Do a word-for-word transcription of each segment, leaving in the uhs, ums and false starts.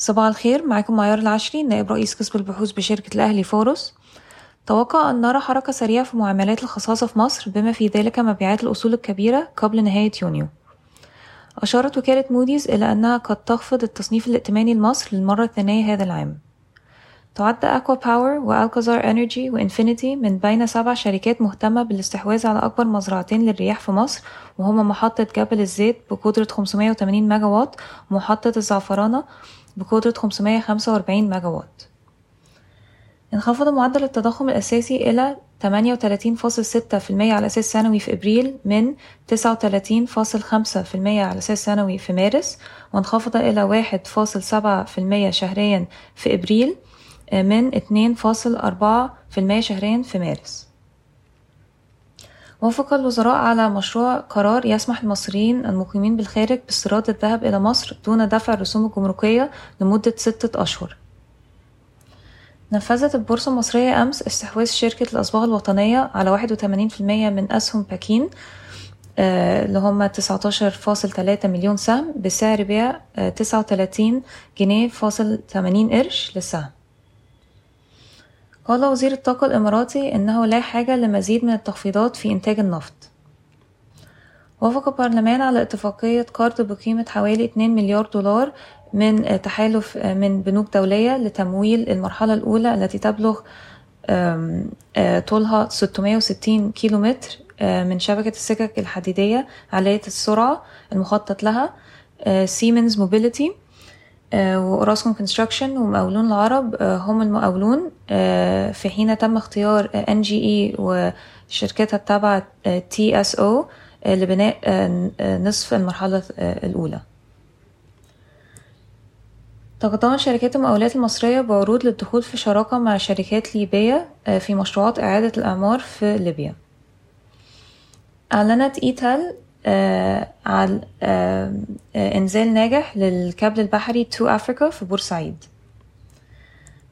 صباح الخير، معاكم ماير العشرين نائب رئيس قسم البحوث بشركة الأهلي فوروس. توقع أن نرى حركة سريعة في معاملات الخصاصة في مصر بما في ذلك مبيعات الأصول الكبيرة قبل نهاية يونيو. أشارت وكالة موديز إلى أنها قد تخفض التصنيف الائتماني لمصر للمرة الثانية هذا العام. تعد أكوا باور وألكازار إنرجي وإنفينيتي من بين سبع شركات مهتمة بالاستحواذ على أكبر مزرعتين للرياح في مصر، وهما محطة جبل الزيت بقدرة خمسمائة وثمانين ميجا وات ومحطة الزعفرانة بقدرة خمسمائة وخمسة وأربعين ميجا وات. انخفض معدل التضخم الأساسي إلى ثمانية وثلاثين فاصلة ستة بالمئة على أساس سنوي في أبريل من تسعة وثلاثين فاصلة خمسة بالمئة على أساس سنوي في مارس، وانخفض إلى واحد فاصلة سبعة بالمئة شهريا في أبريل من اثنين فاصلة أربعة بالمئة شهريا في مارس. وافق الوزراء على مشروع قرار يسمح للمصريين المقيمين بالخارج باستيراد الذهب إلى مصر دون دفع الرسوم الجمركية لمدة ستة أشهر. نفذت البورصة المصرية أمس استحواذ شركة الأصباغ الوطنية على واحد وثمانين بالمئة من أسهم باكين اللي هم تسعة عشر فاصلة ثلاثة مليون سهم بسعر بيع تسعة وثلاثين جنيه فاصل ثمانين قرش للسهم. قال وزير الطاقة الإماراتي إنه لا حاجة لمزيد من التخفيضات في إنتاج النفط. وافق البرلمان على اتفاقية قرض بقيمة حوالي اثنين مليار دولار من تحالف من بنوك دولية لتمويل المرحلة الأولى التي تبلغ طولها ستمائة وستين كيلومتر من شبكة السكك الحديدية عالية السرعة المخطط لها سيمنز موبيليتي وراسكوم كونستراكشن ومقاولون العرب هم المقاولون، في حين تم اختيار ان جي اي وشركتها التابعة تي اس او لبناء نصف المرحلة الأولى. تقدمت شركات المقاولات المصرية بعروض للدخول في شراكة مع شركات ليبية في مشروعات إعادة الأعمار في ليبيا. أعلنت إيتال عن إنزال ناجح للكابل البحري تو أفريكا في بور سعيد.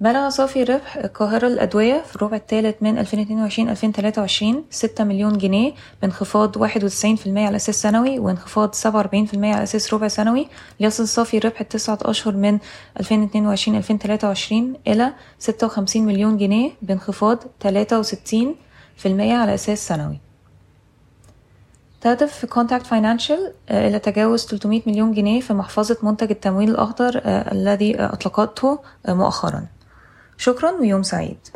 بلغ صافي ربح القاهرة للأدوية في الربع الثالث من ألفين واثنين وعشرين ألفين وثلاثة وعشرين ستة مليون جنيه بانخفاض واحد وتسعين بالمئة على أساس سنوي وانخفاض سبعة وأربعين بالمئة على أساس ربع سنوي، ليصل صافي ربح التسعة أشهر من ألفين واثنين وعشرين ألفين وثلاثة وعشرين إلى ستة وخمسين مليون جنيه بانخفاض ثلاثة وستين بالمئة على أساس سنوي. تهدف في كونتاكت فاينانشال إلى تجاوز ثلاثمائة مليون جنيه في محفظة منتج التمويل الأخضر الذي أطلقته مؤخرا. شكرا ويوم سعيد.